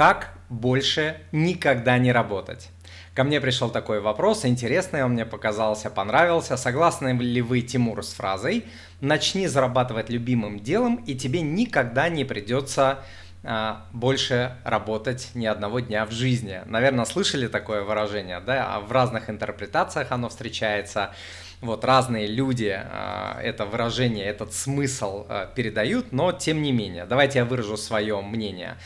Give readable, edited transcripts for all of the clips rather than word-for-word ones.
как больше никогда не работать? Ко мне пришел такой вопрос, интересный, он мне показался, понравился. Согласны ли вы, Тимур, с фразой «Начни зарабатывать любимым делом, и тебе никогда не придется больше работать ни одного дня в жизни». Наверное, слышали такое выражение, да? В разных интерпретациях оно встречается. Вот разные люди это выражение, этот смысл передают, но тем не менее. Давайте я выражу свое мнение.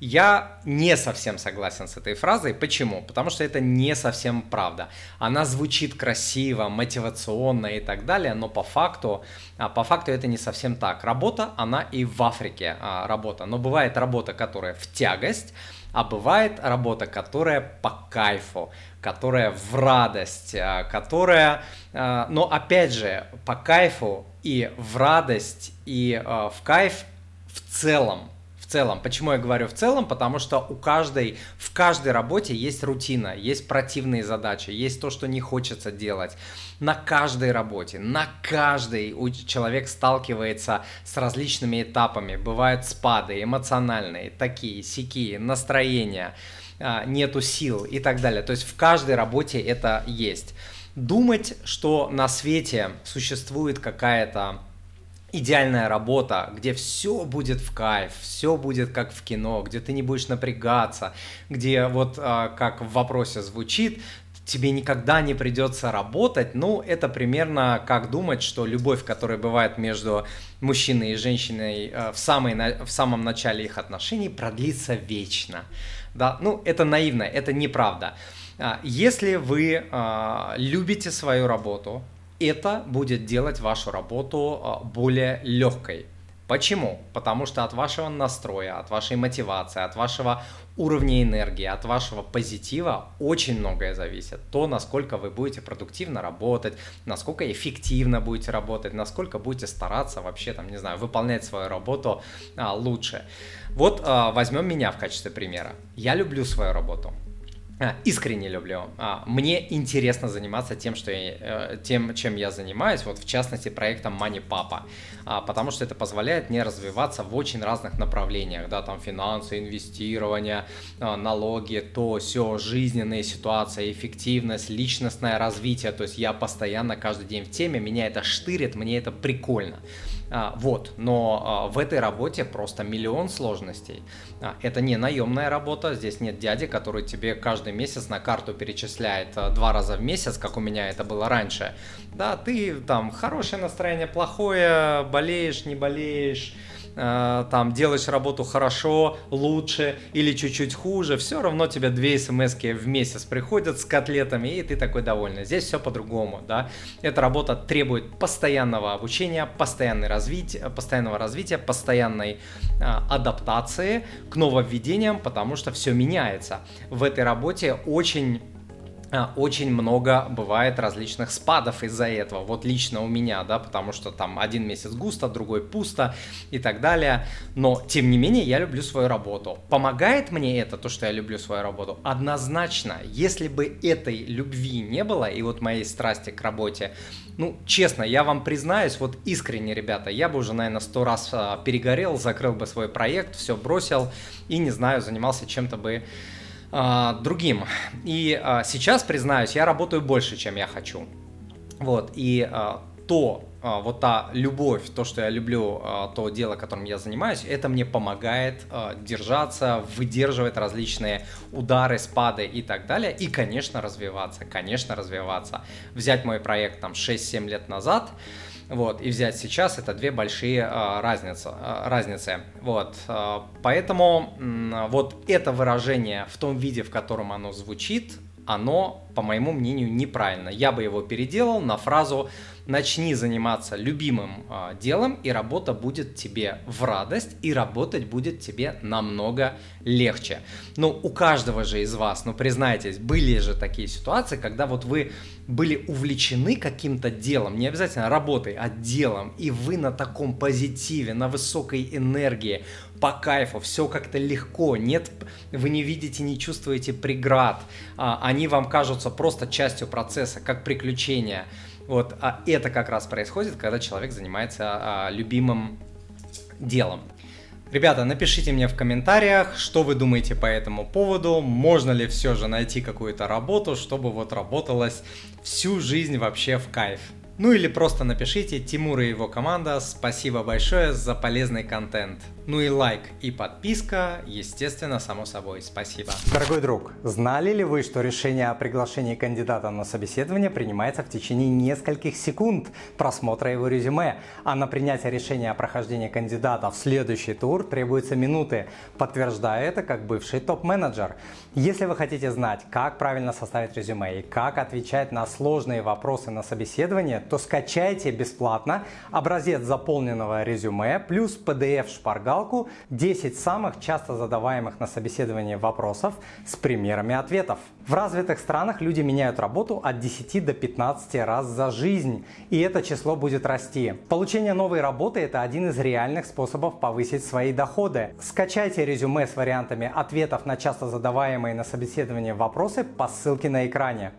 Я не совсем согласен с этой фразой. Почему? Потому что это не совсем правда. Она звучит красиво, мотивационно и так далее, но по факту это не совсем так. Работа, она и в Африке работа. Но бывает работа, которая в тягость, а бывает работа, которая по кайфу, которая в радость, которая... Но опять же, по кайфу и в радость, и в кайф в целом. Почему я говорю в целом? Потому что в каждой работе есть рутина, есть противные задачи, есть то, что не хочется делать. На каждой работе, человек сталкивается с различными этапами. Бывают спады эмоциональные, такие, сякие, настроения, нету сил и так далее. То есть в каждой работе это есть. Думать, что на свете существует какая-то идеальная работа, где все будет в кайф, все будет как в кино, где ты не будешь напрягаться, где вот как в вопросе звучит, тебе никогда не придется работать, ну это примерно как думать, что любовь, которая бывает между мужчиной и женщиной в самом начале их отношений, продлится вечно. Да? Ну это наивно, это неправда. Если вы любите свою работу, это будет делать вашу работу более легкой. Почему? Потому что от вашего настроя, от вашей мотивации, от вашего уровня энергии, от вашего позитива очень многое зависит. То, насколько вы будете продуктивно работать, насколько эффективно будете работать, насколько будете стараться вообще, там, не знаю, выполнять свою работу лучше. Вот возьмем меня в качестве примера. Я люблю свою работу. Искренне люблю. Мне интересно заниматься тем, чем я занимаюсь, вот в частности проектом MoneyPapa, потому что это позволяет мне развиваться в очень разных направлениях, да, там финансы, инвестирование, налоги, то, сё, жизненные ситуации, эффективность, личностное развитие, то есть я постоянно каждый день в теме, меня это штырит, мне это прикольно. Вот, но в этой работе просто миллион сложностей. Это не наемная работа, здесь нет дяди, который тебе каждый месяц на карту перечисляет 2 раза в месяц, как у меня это было раньше. Да, ты там хорошее настроение, плохое, болеешь, не болеешь, там делаешь работу хорошо, лучше или чуть-чуть хуже, все равно тебе 2 смс-ки в месяц приходят с котлетами, и ты такой довольный. Здесь все по-другому, да. Эта работа требует постоянного обучения, постоянного развития, постоянной адаптации к нововведениям, потому что все меняется. В этой работе очень много бывает различных спадов из-за этого, вот лично у меня, да, потому что там один месяц густо, другой пусто и так далее, но тем не менее я люблю свою работу. Помогает мне это, то, что я люблю свою работу? Однозначно. Если бы этой любви не было и вот моей страсти к работе, ну, честно, я вам признаюсь, вот искренне, ребята, я бы уже, наверное, 100 раз перегорел, закрыл бы свой проект, все бросил и, не знаю, занимался чем-то бы другим. И сейчас, признаюсь, я работаю больше, чем я хочу. Вот, и та любовь, то, что я люблю, то дело, которым я занимаюсь, это мне помогает держаться, выдерживать различные удары, спады и так далее. И, конечно, развиваться. Взять мой проект там 6-7 лет назад, вот, и взять сейчас, это 2 большие разницы. Вот, поэтому вот это выражение в том виде, в котором оно звучит, оно, по моему мнению, неправильно. Я бы его переделал на фразу «Начни заниматься любимым делом, и работа будет тебе в радость, и работать будет тебе намного легче». Но у каждого же из вас, ну признайтесь, были же такие ситуации, когда вот вы были увлечены каким-то делом, не обязательно работой, а делом, и вы на таком позитиве, на высокой энергии, по кайфу, все как-то легко, нет, вы не видите, не чувствуете преград, они вам кажутся просто частью процесса, как приключения. Вот, а это как раз происходит, когда человек занимается любимым делом. Ребята, напишите мне в комментариях, что вы думаете по этому поводу, можно ли все же найти какую-то работу, чтобы вот работалось всю жизнь вообще в кайф. Ну или просто напишите: Тимур и его команда, спасибо большое за полезный контент. Ну и лайк и подписка, естественно, само собой, спасибо. Дорогой друг, знали ли вы, что решение о приглашении кандидата на собеседование принимается в течение нескольких секунд просмотра его резюме, а на принятие решения о прохождении кандидата в следующий тур требуются минуты, подтверждая это как бывший топ-менеджер. Если вы хотите знать, как правильно составить резюме и как отвечать на сложные вопросы на собеседование, то скачайте бесплатно образец заполненного резюме плюс PDF-шпаргалку 10 самых часто задаваемых на собеседовании вопросов с примерами ответов. В развитых странах люди меняют работу от 10 до 15 раз за жизнь, и это число будет расти. Получение новой работы – это один из реальных способов повысить свои доходы. Скачайте резюме с вариантами ответов на часто задаваемые на собеседовании вопросы по ссылке на экране.